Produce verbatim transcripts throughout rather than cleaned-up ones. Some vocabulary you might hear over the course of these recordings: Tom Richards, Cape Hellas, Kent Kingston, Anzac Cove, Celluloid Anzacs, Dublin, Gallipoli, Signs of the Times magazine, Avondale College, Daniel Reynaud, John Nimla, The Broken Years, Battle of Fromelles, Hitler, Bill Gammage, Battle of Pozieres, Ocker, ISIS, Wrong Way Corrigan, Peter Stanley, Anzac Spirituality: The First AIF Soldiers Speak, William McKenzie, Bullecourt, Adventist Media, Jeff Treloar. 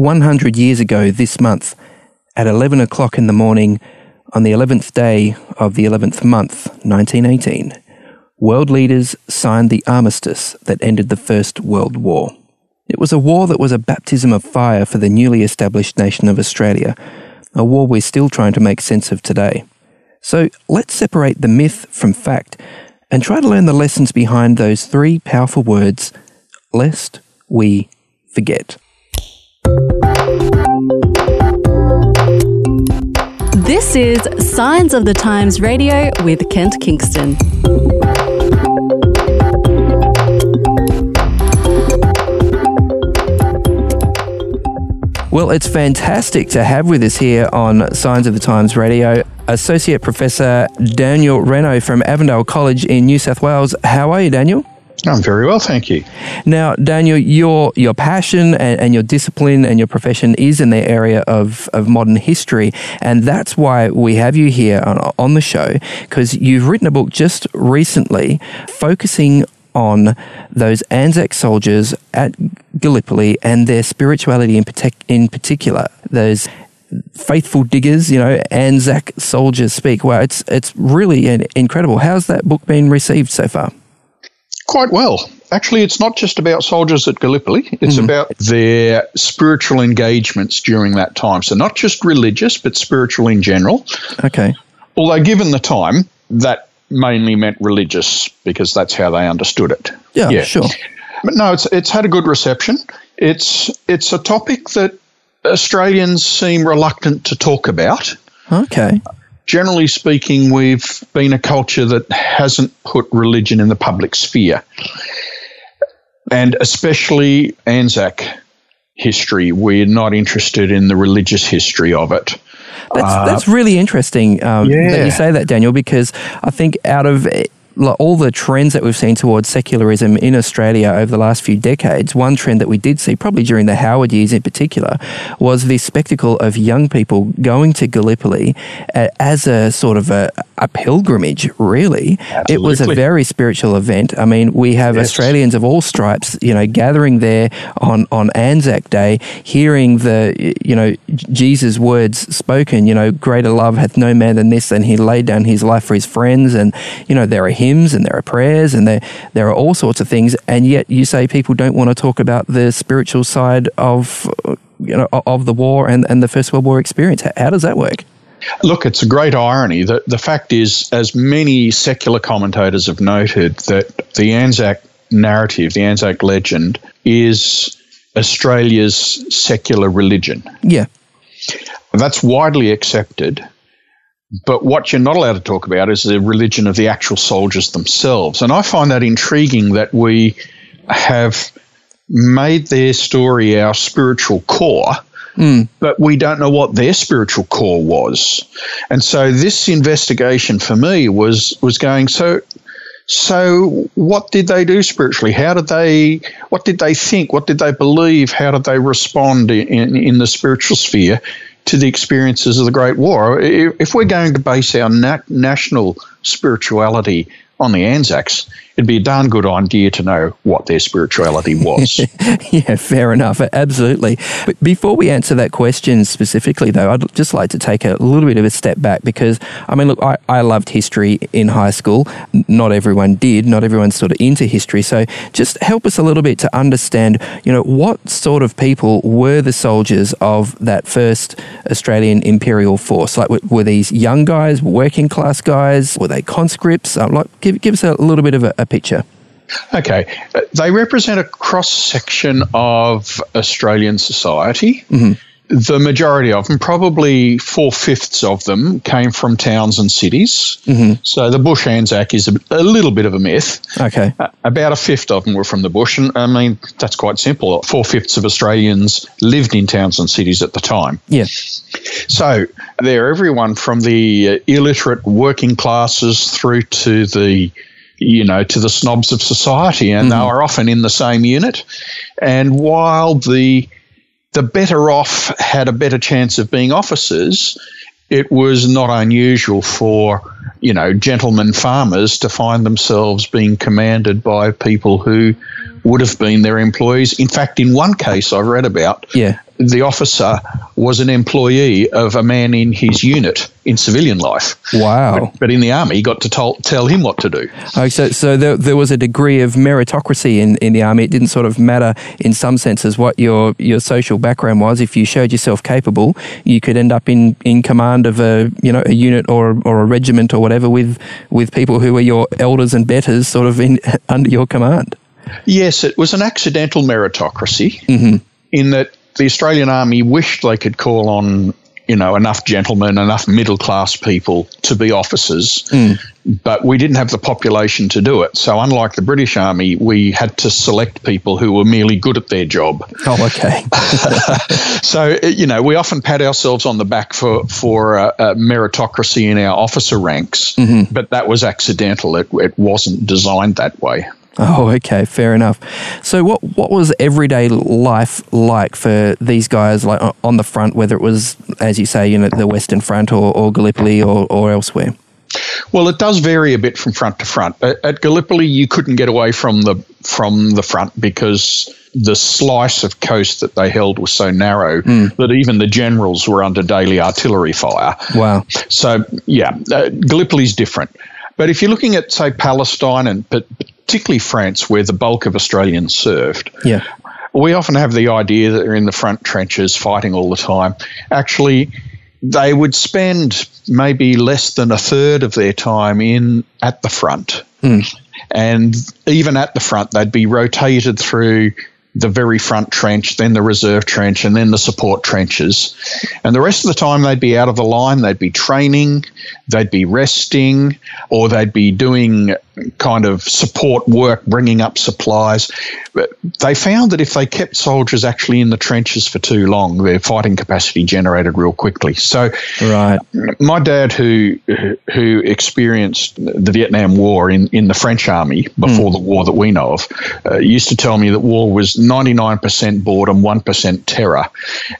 one hundred years ago this month at eleven o'clock in the morning on the eleventh day of the eleventh month, nineteen eighteen, world leaders signed the armistice that ended the First World War. It was a war that was a baptism of fire for the newly established nation of Australia, a war we're still trying to make sense of today. So let's separate the myth from fact and try to learn the lessons behind those three powerful words, lest we forget. This is Signs of the Times Radio with Kent Kingston. Well, it's fantastic to have with us here on Signs of the Times Radio, Associate Professor Daniel Reynaud from Avondale College in New South Wales. How are you, Daniel? I'm very well, thank you. Now, Daniel, your your passion and, and your discipline and your profession is in the area of, of modern history, and that's why we have you here on, on the show, because you've written a book just recently focusing on those Anzac soldiers at Gallipoli and their spirituality in, partic- in particular, those faithful diggers, you know, Anzac soldiers speak. Wow, it's, it's really an, incredible. How's that book been received so far? Quite well. Actually, it's not just about soldiers at Gallipoli. It's mm. about their spiritual engagements during that time. So not just religious, but spiritual in general. Okay. Although given the time, that mainly meant religious because that's how they understood it. Yeah, yeah. Sure. But no, it's it's had a good reception. It's it's a topic that Australians seem reluctant to talk about. Okay. Generally speaking, we've been a culture that hasn't put religion in the public sphere, and especially Anzac history. We're not interested in the religious history of it. That's, uh, that's really interesting um, yeah. that you say that, Daniel, because I think out of all the trends that we've seen towards secularism in Australia over the last few decades, one trend that we did see, probably during the Howard years in particular, was the spectacle of young people going to Gallipoli as a sort of a, a pilgrimage, really. Absolutely. It was a very spiritual event. I mean, we have yes. Australians of all stripes, you know, gathering there on, on Anzac Day, hearing the, you know, Jesus' words spoken, you know, greater love hath no man than this, and he laid down his life for his friends, and, you know, there are hymns and there are prayers and there there are all sorts of things, and yet you say people don't want to talk about the spiritual side of, you know, of the war and, and the First World War experience. How does that work? Look, it's a great irony. The, the fact is, as many secular commentators have noted, that the Anzac narrative, the Anzac legend, is Australia's secular religion. Yeah. That's widely accepted. But what you're not allowed to talk about is the religion of the actual soldiers themselves. And I find that intriguing that we have made their story our spiritual core, mm. but we don't know what their spiritual core was. And so this investigation for me was was going, so so what did they do spiritually? How did they what did they think? What did they believe? How did they respond in, in the spiritual sphere to the experiences of the Great War? If we're going to base our nat- national spirituality on the Anzacs, it'd be a darn good idea to know what their spirituality was. Yeah, fair enough. Absolutely. But before we answer that question specifically, though, I'd just like to take a little bit of a step back because, I mean, look, I, I loved history in high school. Not everyone did. Not everyone's sort of into history. So just help us a little bit to understand, you know, what sort of people were the soldiers of that first Australian Imperial Force? Like, were, were these young guys, working class guys? Were they conscripts? Um, like, give, give us a little bit of a, a picture. Okay. They represent a cross-section of Australian society. Mm-hmm. The majority of them, probably four-fifths of them, came from towns and cities. Mm-hmm. So the bush Anzac is a, a little bit of a myth. Okay. Uh, about a fifth of them were from the bush. And, I mean, that's quite simple. Four-fifths of Australians lived in towns and cities at the time. Yes. So they're everyone from the uh, illiterate working classes through to the you know, to the snobs of society, and mm-hmm. they were often in the same unit. And while the the better off had a better chance of being officers, it was not unusual for, you know, gentlemen farmers to find themselves being commanded by people who would have been their employees. In fact, in one case I've read about, yeah. the officer was an employee of a man in his unit in civilian life. Wow. But, but in the army, he got to tol- tell him what to do. Okay, so so there, there was a degree of meritocracy in, in the army. It didn't sort of matter in some senses what your, your social background was. If you showed yourself capable, you could end up in, in command of a you know a unit or or a regiment or whatever with with people who were your elders and betters sort of in under your command. Yes, it was an accidental meritocracy mm-hmm. in that the Australian Army wished they could call on, you know, enough gentlemen, enough middle-class people to be officers, mm. but we didn't have the population to do it. So unlike the British Army, we had to select people who were merely good at their job. Oh, okay. So, you know, we often pat ourselves on the back for, for uh, uh, meritocracy in our officer ranks, mm-hmm. but that was accidental. It, it wasn't designed that way. Oh, okay, fair enough. So what what was everyday life like for these guys like on the front, whether it was, as you say, you know, the Western Front or, or Gallipoli or, or elsewhere? Well, it does vary a bit from front to front. At, at Gallipoli, you couldn't get away from the from the front because the slice of coast that they held was so narrow mm. that even the generals were under daily artillery fire. Wow. So, yeah, uh, Gallipoli's different. But if you're looking at, say, Palestine and particularly France, where the bulk of Australians served, yeah. we often have the idea that they're in the front trenches fighting all the time. Actually, they would spend maybe less than a third of their time in at the front. Mm. And even at the front, they'd be rotated through the very front trench, then the reserve trench, and then the support trenches. And the rest of the time they'd be out of the line, they'd be training, they'd be resting, or they'd be doing kind of support work, bringing up supplies. But they found that if they kept soldiers actually in the trenches for too long, their fighting capacity generated real quickly. So right. my dad, who who experienced the Vietnam War in, in the French army before mm. the war that we know of, uh, used to tell me that war was ninety-nine percent boredom, one percent terror.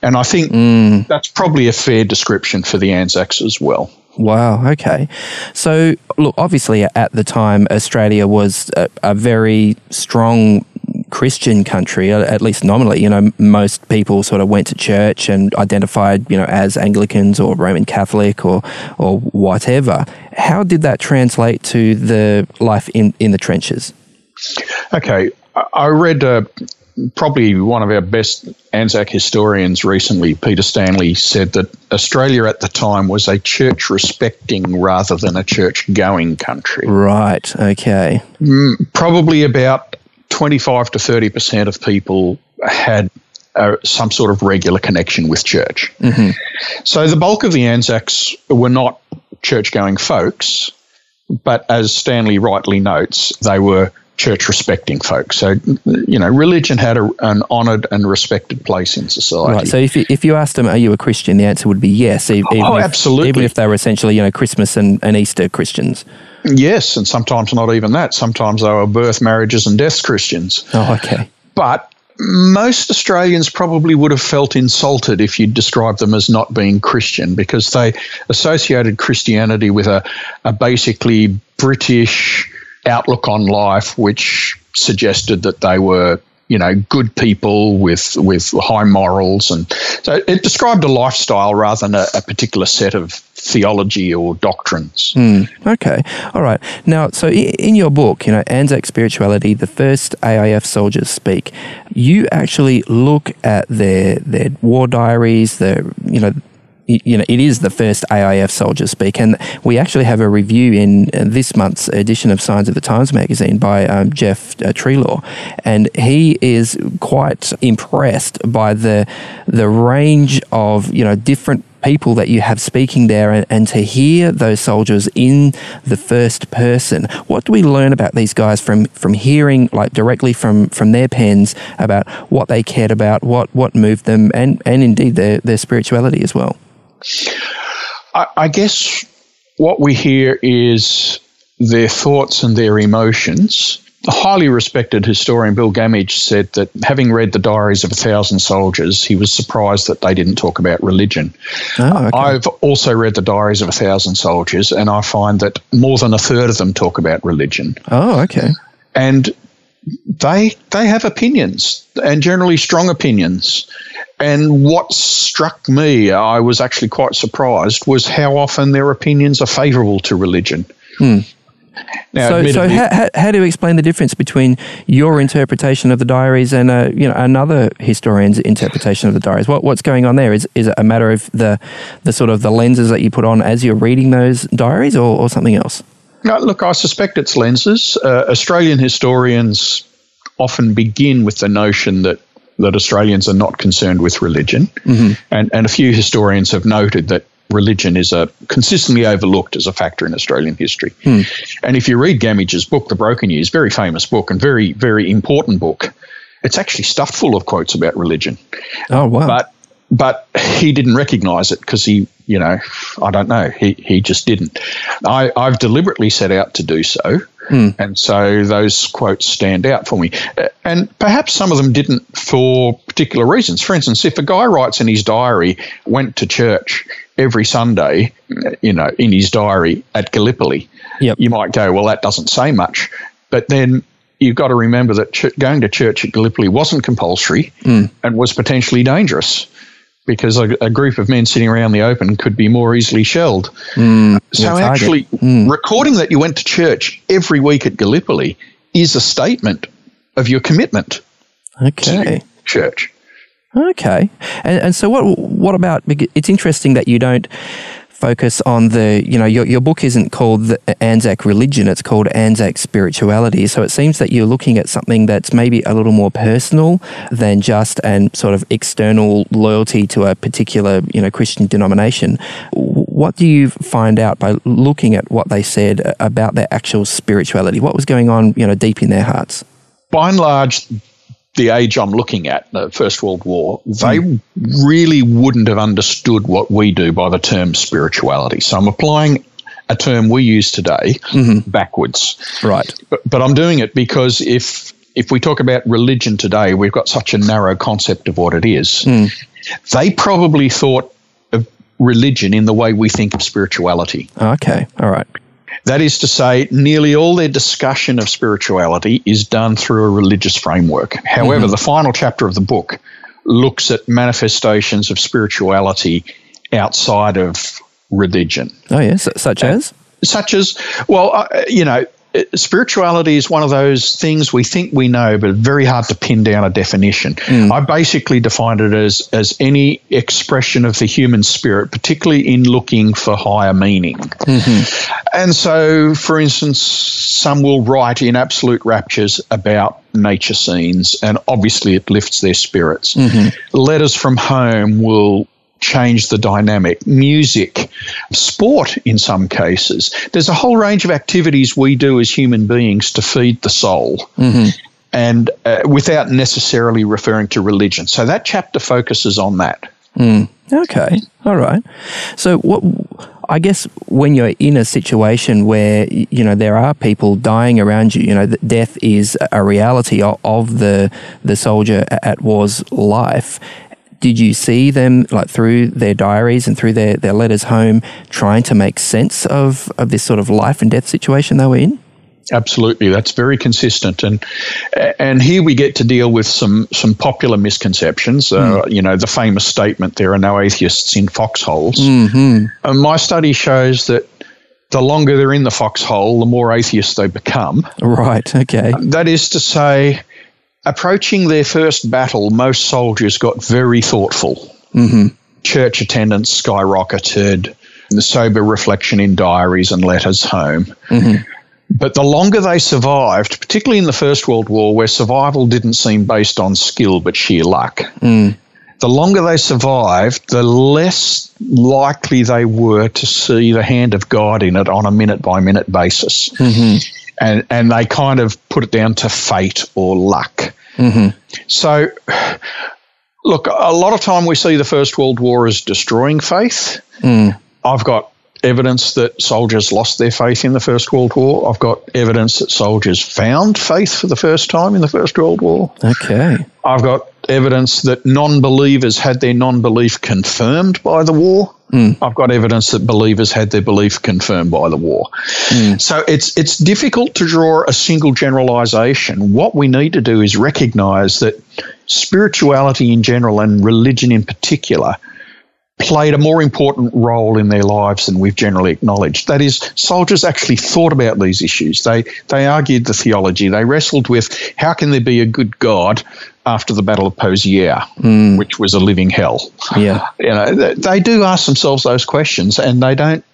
And I think mm. that's probably a fair description for the Anzacs as well. Wow, okay. So, look, obviously at the time, Australia was a, a very strong Christian country, at least nominally. You know, most people sort of went to church and identified, you know, as Anglicans or Roman Catholic or or whatever. How did that translate to the life in, in the trenches? Okay, I read uh, probably one of our best Anzac historians recently, Peter Stanley, said that Australia at the time was a church-respecting rather than a church-going country. Right, okay. Mm, probably about twenty-five to thirty percent of people had uh, some sort of regular connection with church. Mm-hmm. So the bulk of the Anzacs were not church-going folks, but as Stanley rightly notes, they were church-respecting folks. So, you know, religion had a, an honoured and respected place in society. Right. So if you, if you asked them, are you a Christian, the answer would be yes. Even oh, if, absolutely. Even if they were essentially, you know, Christmas and, and Easter Christians. Yes, and sometimes not even that. Sometimes they were birth, marriages and deaths Christians. Oh, okay. But most Australians probably would have felt insulted if you described them as not being Christian because they associated Christianity with a, a basically British outlook on life, which suggested that they were, you know, good people with with high morals, and so it described a lifestyle rather than a, a particular set of theology or doctrines. Mm, okay, all right. Now, so in your book, you know, Anzac Spirituality: The First A I F Soldiers Speak, you actually look at their their war diaries, their you know. You know, it is the first A I F Soldiers Speak, and we actually have a review in this month's edition of Signs of the Times magazine by um, Jeff Treloar, and he is quite impressed by the the range of you know different people that you have speaking there, and, and to hear those soldiers in the first person. What do we learn about these guys from, from hearing, like directly from, from their pens, about what they cared about, what what moved them, and and indeed their their spirituality as well? I, I guess what we hear is their thoughts and their emotions. The highly respected historian Bill Gammage said that having read the diaries of a thousand soldiers, he was surprised that they didn't talk about religion. Oh, okay. I've also read the diaries of a thousand soldiers, and I find that more than a third of them talk about religion. Oh, okay. And they they have opinions, and generally strong opinions. And what struck me, I was actually quite surprised, was how often their opinions are favourable to religion. Hmm. Now, so, so how, how, how do you explain the difference between your interpretation of the diaries and uh, you know, another historian's interpretation of the diaries? What, what's going on there? Is is it a matter of the the sort of the lenses that you put on as you're reading those diaries, or, or something else? No, look, I suspect it's lenses. Uh, Australian historians often begin with the notion that that Australians are not concerned with religion, mm-hmm. and and a few historians have noted that religion is a consistently overlooked as a factor in Australian history. Hmm. And if you read Gammage's book, The Broken Years, very famous book and very, very important book, it's actually stuffed full of quotes about religion. Oh, wow. But but he didn't recognise it because he, you know, I don't know, he, he just didn't. I, I've deliberately set out to do so, hmm. and so those quotes stand out for me. And perhaps some of them didn't for particular reasons. For instance, if a guy writes in his diary, went to church every Sunday, you know, in his diary at Gallipoli, yep. you might go, well, that doesn't say much. But then you've got to remember that ch- going to church at Gallipoli wasn't compulsory mm. and was potentially dangerous because a, a group of men sitting around the open could be more easily shelled. Mm. So That's actually mm. recording that you went to church every week at Gallipoli is a statement of your commitment okay. to church. Okay. And and so what what about, it's interesting that you don't focus on the, you know, your your book isn't called the Anzac Religion, it's called Anzac Spirituality. So it seems that you're looking at something that's maybe a little more personal than just an sort of external loyalty to a particular, you know, Christian denomination. What do you find out by looking at what they said about their actual spirituality? What was going on, you know, deep in their hearts? By and large, the age I'm looking at, the First World War, they mm. really wouldn't have understood what we do by the term spirituality. So I'm applying a term we use today mm-hmm. backwards. Right. But, but I'm doing it because if if we talk about religion today, we've got such a narrow concept of what it is. Mm. They probably thought of religion in the way we think of spirituality. Okay. All right. That is to say, nearly all their discussion of spirituality is done through a religious framework. However, mm-hmm. the final chapter of the book looks at manifestations of spirituality outside of religion. Oh, yes, yeah. S- such and, as? Such as, well, uh, you know, spirituality is one of those things we think we know, but very hard to pin down a definition. Mm. I basically defined it as, as any expression of the human spirit, particularly in looking for higher meaning. Mm-hmm. And so, for instance, some will write in absolute raptures about nature scenes, and obviously it lifts their spirits. Mm-hmm. Letters from home will change the dynamic, music, sport in some cases. There's a whole range of activities we do as human beings to feed the soul mm-hmm. and uh, without necessarily referring to religion. So that chapter focuses on that. Mm. Okay. All right. So what I guess when you're in a situation where, you know, there are people dying around you, you know, that death is a reality of, of the the soldier at war's life. Did you see them, like, through their diaries and through their, their letters home, trying to make sense of, of this sort of life and death situation they were in? Absolutely. That's very consistent. And and here we get to deal with some, some popular misconceptions. Mm. Uh, you know, the famous statement, there are no atheists in foxholes. Mm-hmm. Uh, my study shows that the longer they're in the foxhole, the more atheists they become. Right, okay. Um, that is to say, approaching their first battle, most soldiers got very thoughtful. Mm-hmm. Church attendance skyrocketed, the sober reflection in diaries and letters home. Mm-hmm. But the longer they survived, particularly in the First World War, where survival didn't seem based on skill but sheer luck, mm. the longer they survived, the less likely they were to see the hand of God in it on a minute-by-minute basis. Mm-hmm. And and they kind of put it down to fate or luck. Mm-hmm. So, look, a lot of time we see the First World War as destroying faith. Mm. I've got evidence that soldiers lost their faith in the First World War. I've got evidence that soldiers found faith for the first time in the First World War. Okay. I've got evidence that non-believers had their non-belief confirmed by the war. Mm. I've got evidence that believers had their belief confirmed by the war. Mm. So it's it's difficult to draw a single generalization. What we need to do is recognize that spirituality in general and religion in particular played a more important role in their lives than we've generally acknowledged. That is, soldiers actually thought about these issues. They they argued the theology. They wrestled with how can there be a good God after the Battle of Pozieres, mm. which was a living hell. Yeah, you know, they, they do ask themselves those questions, and they don't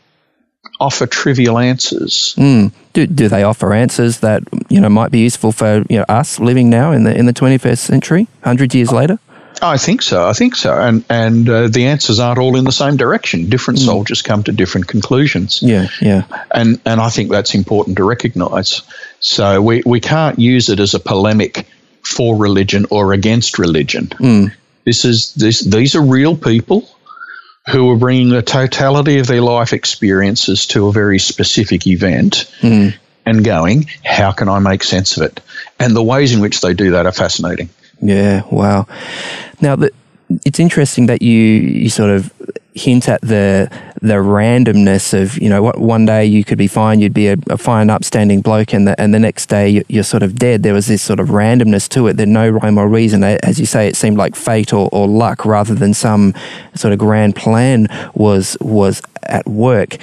offer trivial answers. Mm. Do do they offer answers that, you know, might be useful for, you know, us living now in the in the twenty-first century, hundred years oh. later? I think so. I think so. And and uh, the answers aren't all in the same direction. Different mm. soldiers come to different conclusions. Yeah, yeah. And and I think that's important to recognise. So we, we can't use it as a polemic for religion or against religion. Mm. This is this. These are real people who are bringing the totality of their life experiences to a very specific event mm. and going, how can I make sense of it? And the ways in which they do that are fascinating. Yeah, wow. Now, the, it's interesting that you, you sort of hint at the the randomness of, you know, what one day you could be fine, you'd be a, a fine, upstanding bloke, and the, and the next day you're sort of dead. There was this sort of randomness to it. There's no rhyme or reason. As you say, it seemed like fate or, or luck rather than some sort of grand plan was was at work.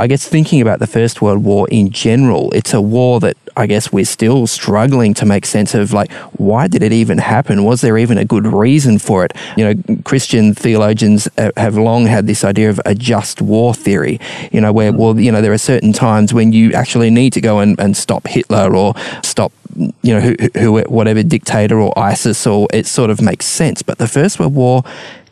I guess thinking about the First World War in general, it's a war that I guess we're still struggling to make sense of, like, why did it even happen? Was there even a good reason for it? You know, Christian theologians have long had this idea of a just war theory, you know, where, well, you know, there are certain times when you actually need to go and, and stop Hitler or stop, you know, who, who, whatever dictator or ISIS, or it sort of makes sense. But the First World War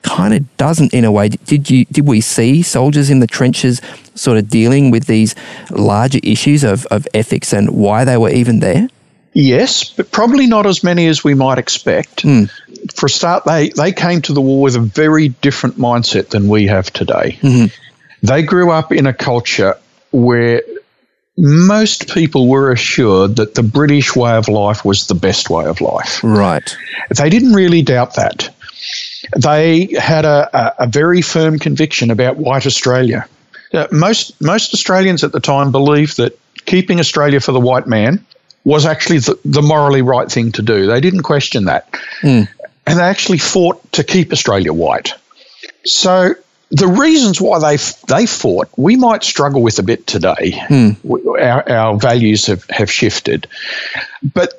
kind of doesn't, in a way. Did you did we see soldiers in the trenches sort of dealing with these larger issues of, of ethics and why they were even there? Yes, but probably not as many as we might expect. Mm. For a start, they, they came to the war with a very different mindset than we have today. Mm-hmm. They grew up in a culture where most people were assured that the British way of life was the best way of life. Right. They didn't really doubt that. They had a, a, a very firm conviction about white Australia. Uh, most most Australians at the time believed that keeping Australia for the white man was actually the, the morally right thing to do. They didn't question that. Mm. And they actually fought to keep Australia white. So the reasons why they they fought, we might struggle with a bit today. Mm. We, our, our values have, have shifted. But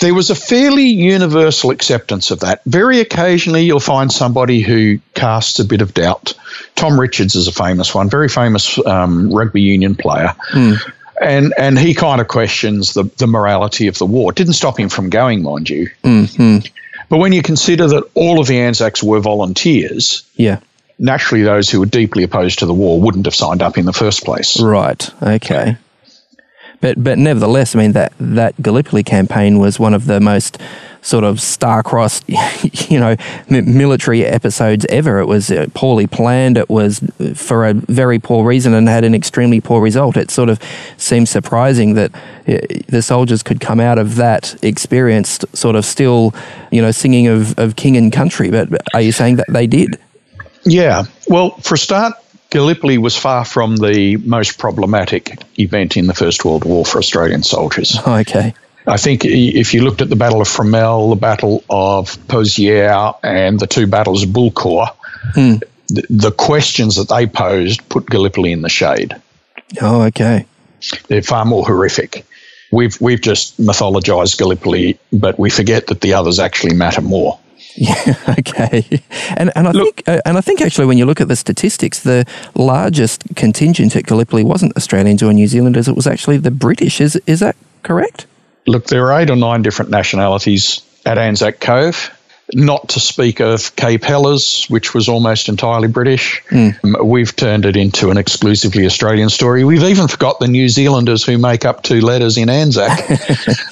there was a fairly universal acceptance of that. Very occasionally you'll find somebody who casts a bit of doubt. Tom Richards is a famous one, very famous um, rugby union player. Mm. And and he kind of questions the, the morality of the war. It didn't stop him from going, mind you. Mm-hmm. But when you consider that all of the Anzacs were volunteers, yeah, naturally those who were deeply opposed to the war wouldn't have signed up in the first place. Right, okay. But but nevertheless, I mean, that, that Gallipoli campaign was one of the most sort of star-crossed, you know, m- military episodes ever. It was uh, poorly planned. It was for a very poor reason and had an extremely poor result. It sort of seems surprising that uh, the soldiers could come out of that experience sort of still, you know, singing of, of king and country. But are you saying that they did? Yeah. Well, for a start, Gallipoli was far from the most problematic event in the First World War for Australian soldiers. Okay. I think if you looked at the Battle of Fromelles, the Battle of Pozieres, and the two battles of Bullecourt, hmm. the, the questions that they posed put Gallipoli in the shade. Oh, okay. They're far more horrific. We've we've just mythologized Gallipoli, but we forget that the others actually matter more. Yeah, okay. And and I look, think and I think actually when you look at the statistics, the largest contingent at Gallipoli wasn't Australians or New Zealanders, it was actually the British. Is is that correct? Look, there are eight or nine different nationalities at Anzac Cove, not to speak of Cape Hellas, which was almost entirely British. Mm. We've turned it into an exclusively Australian story. We've even forgot the New Zealanders who make up two letters in Anzac.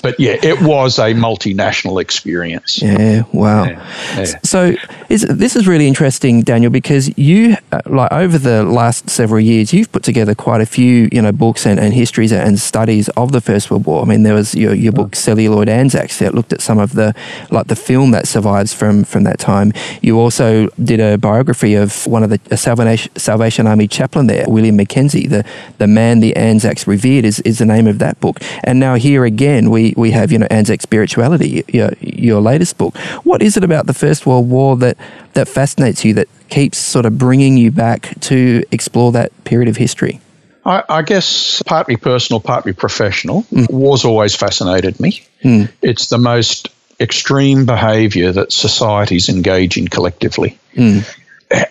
But yeah, it was a multinational experience. Yeah, wow. Yeah, yeah. So is, this is really interesting, Daniel, because you, like over the last several years, you've put together quite a few, you know, books and, and histories and studies of the First World War. I mean, there was your, your book, Celluloid Anzacs, that looked at some of the, like the film that survives photos from, from that time. You also did a biography of one of the a Salvation, Salvation Army chaplain there, William McKenzie, the, the man the Anzacs revered is, is the name of that book. And now here again, we, we have, you know, Anzac Spirituality, your, your latest book. What is it about the First World War that, that fascinates you, that keeps sort of bringing you back to explore that period of history? I, I guess partly personal, partly professional. Mm. War's always fascinated me. Mm. It's the most extreme behaviour that societies engage in collectively. Mm.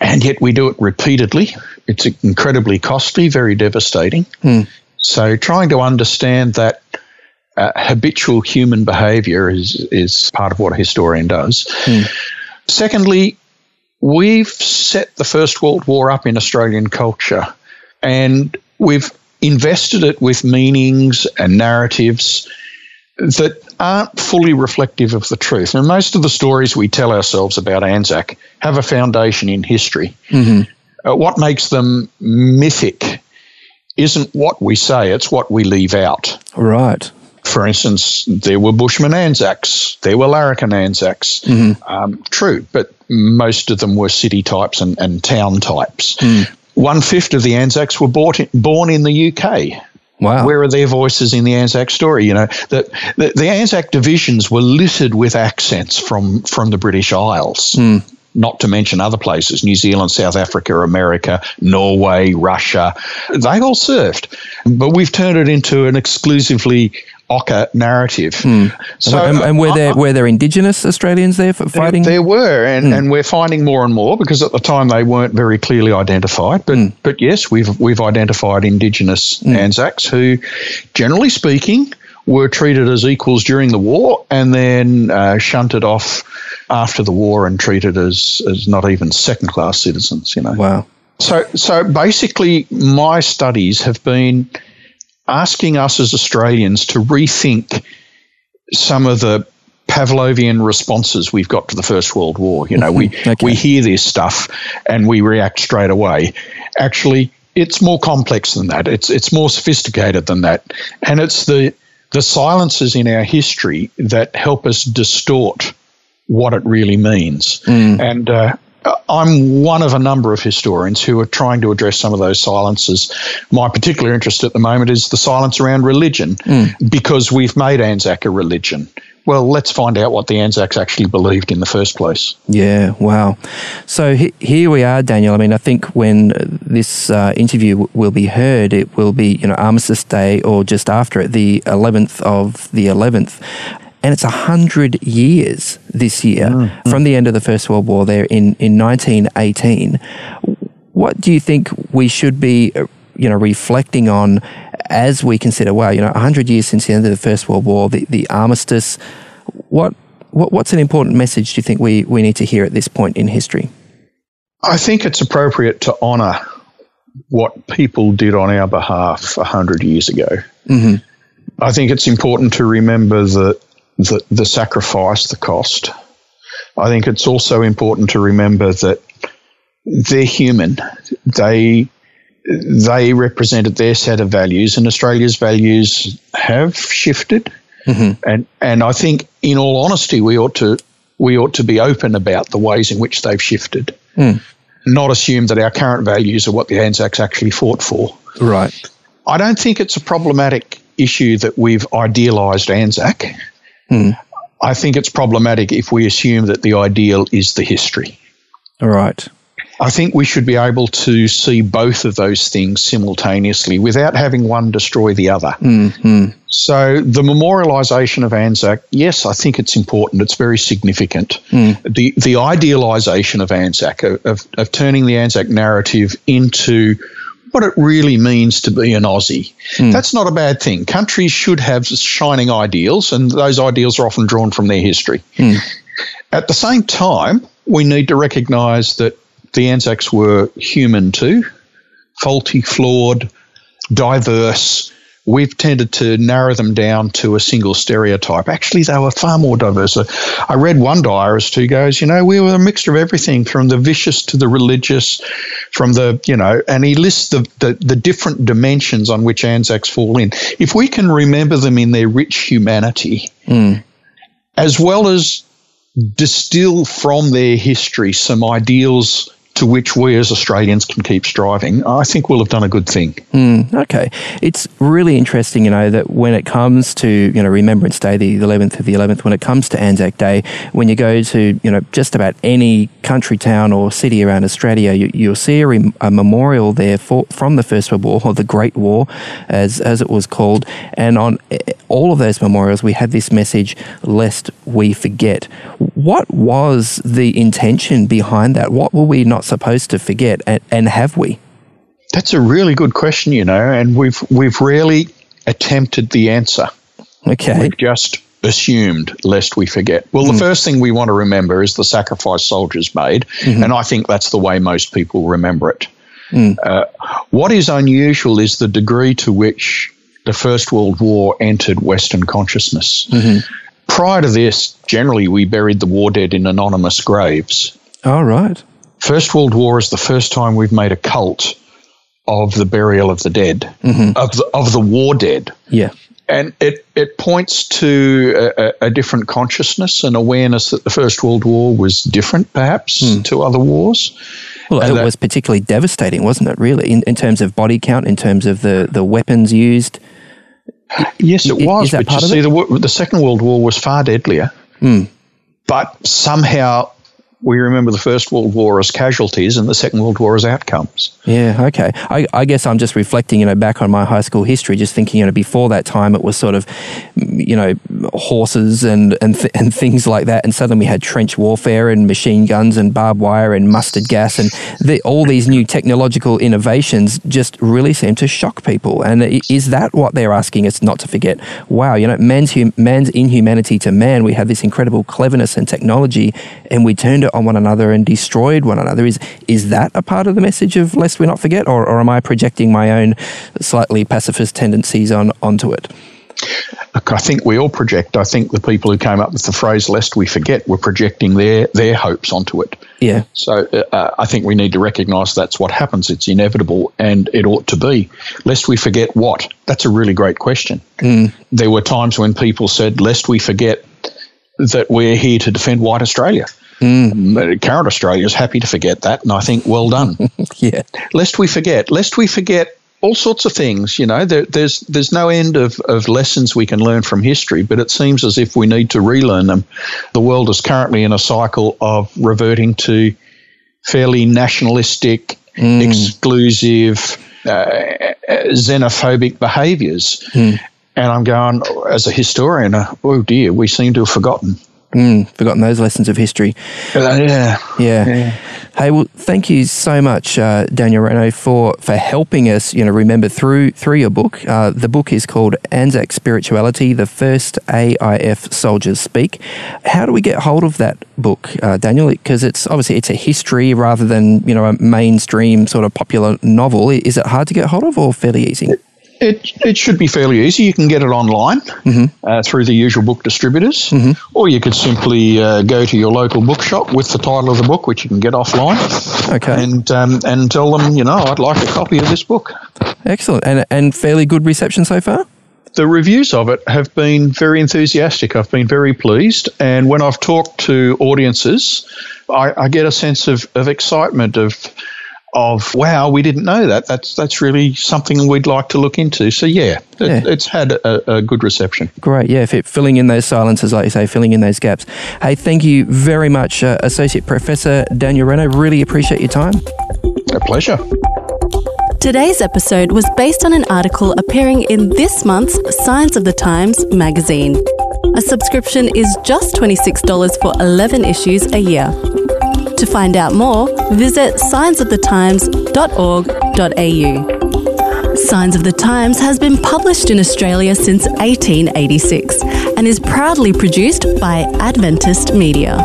And yet we do it repeatedly. It's incredibly costly, very devastating. Mm. So trying to understand that uh, habitual human behaviour is, is part of what a historian does. Mm. Secondly, we've set the First World War up in Australian culture, and we've invested it with meanings and narratives that aren't fully reflective of the truth. And most of the stories we tell ourselves about Anzac have a foundation in history. Mm-hmm. Uh, what makes them mythic isn't what we say, it's what we leave out. Right. For instance, there were Bushman Anzacs, there were Larrikin Anzacs. Mm-hmm. Um, true, but most of them were city types and, and town types. Mm. One-fifth of the Anzacs were bought in, born in the U K. Wow. Where are their voices in the Anzac story? You know, the, the, the Anzac divisions were littered with accents from, from the British Isles, mm. not to mention other places, New Zealand, South Africa, America, Norway, Russia. They all served. But we've turned it into an exclusively Ocker narrative. Mm. So, and, and were there were there Indigenous Australians there for fighting? There, there were, and, mm. and we're finding more and more, because at the time they weren't very clearly identified. But mm. but yes, we've we've identified Indigenous mm. Anzacs who, generally speaking, were treated as equals during the war, and then uh, shunted off after the war and treated as as not even second class citizens. You know. Wow. So so basically, my studies have been asking us as Australians to rethink some of the Pavlovian responses we've got to the First World War. You know, we, okay. we hear this stuff and we react straight away. Actually, it's more complex than that. It's it's more sophisticated than that. And it's the the silences in our history that help us distort what it really means. Mm. And uh, I'm one of a number of historians who are trying to address some of those silences. My particular interest at the moment is the silence around religion, mm. because we've made Anzac a religion. Well, let's find out what the Anzacs actually believed in the first place. Yeah, wow. So he- here we are, Daniel. I mean, I think when this uh, interview w- will be heard, it will be, you know, Armistice Day or just after it, the eleventh of the eleventh. And it's one hundred years this year mm. from the end of the First World War there in, in nineteen eighteen. What do you think we should be, you know, reflecting on as we consider, wow, you know, one hundred years since the end of the First World War, the, the armistice? What, what what's an important message do you think we, we need to hear at this point in history? I think it's appropriate to honour what people did on our behalf one hundred years ago. Mm-hmm. I think it's important to remember that The, the sacrifice, the cost. I think it's also important to remember that they're human. They they represented their set of values, and Australia's values have shifted. Mm-hmm. And and I think, in all honesty, we ought to we ought to be open about the ways in which they've shifted, mm. not assume that our current values are what the Anzacs actually fought for. Right. I don't think it's a problematic issue that we've idealised Anzac. Hmm. I think it's problematic if we assume that the ideal is the history. All right. I think we should be able to see both of those things simultaneously without having one destroy the other. Mm-hmm. So the memorialisation of Anzac, yes, I think it's important. It's very significant. Mm. The the idealisation of Anzac, of, of turning the Anzac narrative into what it really means to be an Aussie. Mm. That's not a bad thing. Countries should have shining ideals, and those ideals are often drawn from their history. Mm. At the same time, we need to recognise that the Anzacs were human too, faulty, flawed, diverse. We've tended to narrow them down to a single stereotype. Actually, they were far more diverse. I read one diarist who goes, you know, we were a mixture of everything, from the vicious to the religious, from the, you know, and he lists the, the, the different dimensions on which Anzacs fall in. If we can remember them in their rich humanity, mm. as well as distill from their history some ideals to which we as Australians can keep striving, I think we'll have done a good thing. Mm, okay. It's really interesting, you know, that when it comes to, you know, Remembrance Day, the eleventh of the eleventh, when it comes to Anzac Day, when you go to, you know, just about any country town or city around Australia, you, you'll see a, rem- a memorial there for, from the First World War, or the Great War, as, as it was called. And on all of those memorials, we have this message, lest we forget. What was the intention behind that? What were we not supposed to forget, and, and have we? That's a really good question, you know, and we've we've rarely attempted the answer. Okay. We've just assumed, lest we forget. Well, mm. the first thing we want to remember is the sacrifice soldiers made, mm-hmm. and I think that's the way most people remember it. Mm. Uh, what is unusual is the degree to which the First World War entered Western consciousness. Mm-hmm. Prior to this, generally we buried the war dead in anonymous graves. All right. First World War is the first time we've made a cult of the burial of the dead, mm-hmm. of the of the war dead. Yeah, and it it points to a, a different consciousness and awareness that the First World War was different, perhaps, mm. to other wars. Well, and it that, was particularly devastating, wasn't it? Really, in, in terms of body count, in terms of the, the weapons used. Yes, it was. Is that but part you of see, it? The the Second World War was far deadlier, mm. but somehow. We remember the First World War as casualties and the Second World War as outcomes. Yeah, okay. I, I guess I'm just reflecting, you know, back on my high school history, just thinking, you know, before that time it was sort of, you know, horses and and, th- and things like that, and suddenly we had trench warfare and machine guns and barbed wire and mustard gas and the, all these new technological innovations just really seem to shock people. And is that what they're asking us not to forget? Wow, you know, man's, hum- man's inhumanity to man, we have this incredible cleverness and technology, and we turned on one another and destroyed one another. Is is that a part of the message of lest we not forget, or, or am I projecting my own slightly pacifist tendencies on onto it? Look, I think we all project. I think the people who came up with the phrase lest we forget were projecting their, their hopes onto it. Yeah. So uh, I think we need to recognise that's what happens. It's inevitable, and it ought to be. Lest we forget what? That's a really great question. Mm. There were times when people said, lest we forget that we're here to defend white Australia. Mm. Current Australia is happy to forget that, and I think well done. yeah. Lest we forget, lest we forget all sorts of things. You know, there, there's there's no end of, of lessons we can learn from history, but it seems as if we need to relearn them. The world is currently in a cycle of reverting to fairly nationalistic, mm. exclusive, uh, xenophobic behaviours, mm. and I'm going as a historian. Uh, oh dear, we seem to have forgotten. Mm, forgotten those lessons of history. Yeah. Yeah. yeah. Hey, well, thank you so much, uh, Daniel Reynaud, for, for helping us, you know, remember through through your book. Uh, the book is called Anzac Spirituality, The First A I F Soldiers Speak. How do we get hold of that book, uh, Daniel? Because it's obviously it's a history rather than, you know, a mainstream sort of popular novel. Is it hard to get hold of or fairly easy? It- It it should be fairly easy. You can get it online mm-hmm. uh, through the usual book distributors, mm-hmm. or you could simply uh, go to your local bookshop with the title of the book, which you can get offline, okay, and um, and tell them, you know, I'd like a copy of this book. Excellent, and and fairly good reception so far? The reviews of it have been very enthusiastic. I've been very pleased, and when I've talked to audiences, I, I get a sense of, of excitement of. Of wow, we didn't know that. That's that's really something we'd like to look into. So yeah, it, yeah. it's had a, a good reception. Great, yeah. If it, filling in those silences, like you say, filling in those gaps. Hey, thank you very much, uh, Associate Professor Daniel Reynaud. Really appreciate your time. A pleasure. Today's episode was based on an article appearing in this month's Signs of the Times magazine. A subscription is just twenty-six dollars for eleven issues a year. To find out more, visit signs of the times dot org dot a u. Signs of the Times has been published in Australia since eighteen eighty-six and is proudly produced by Adventist Media.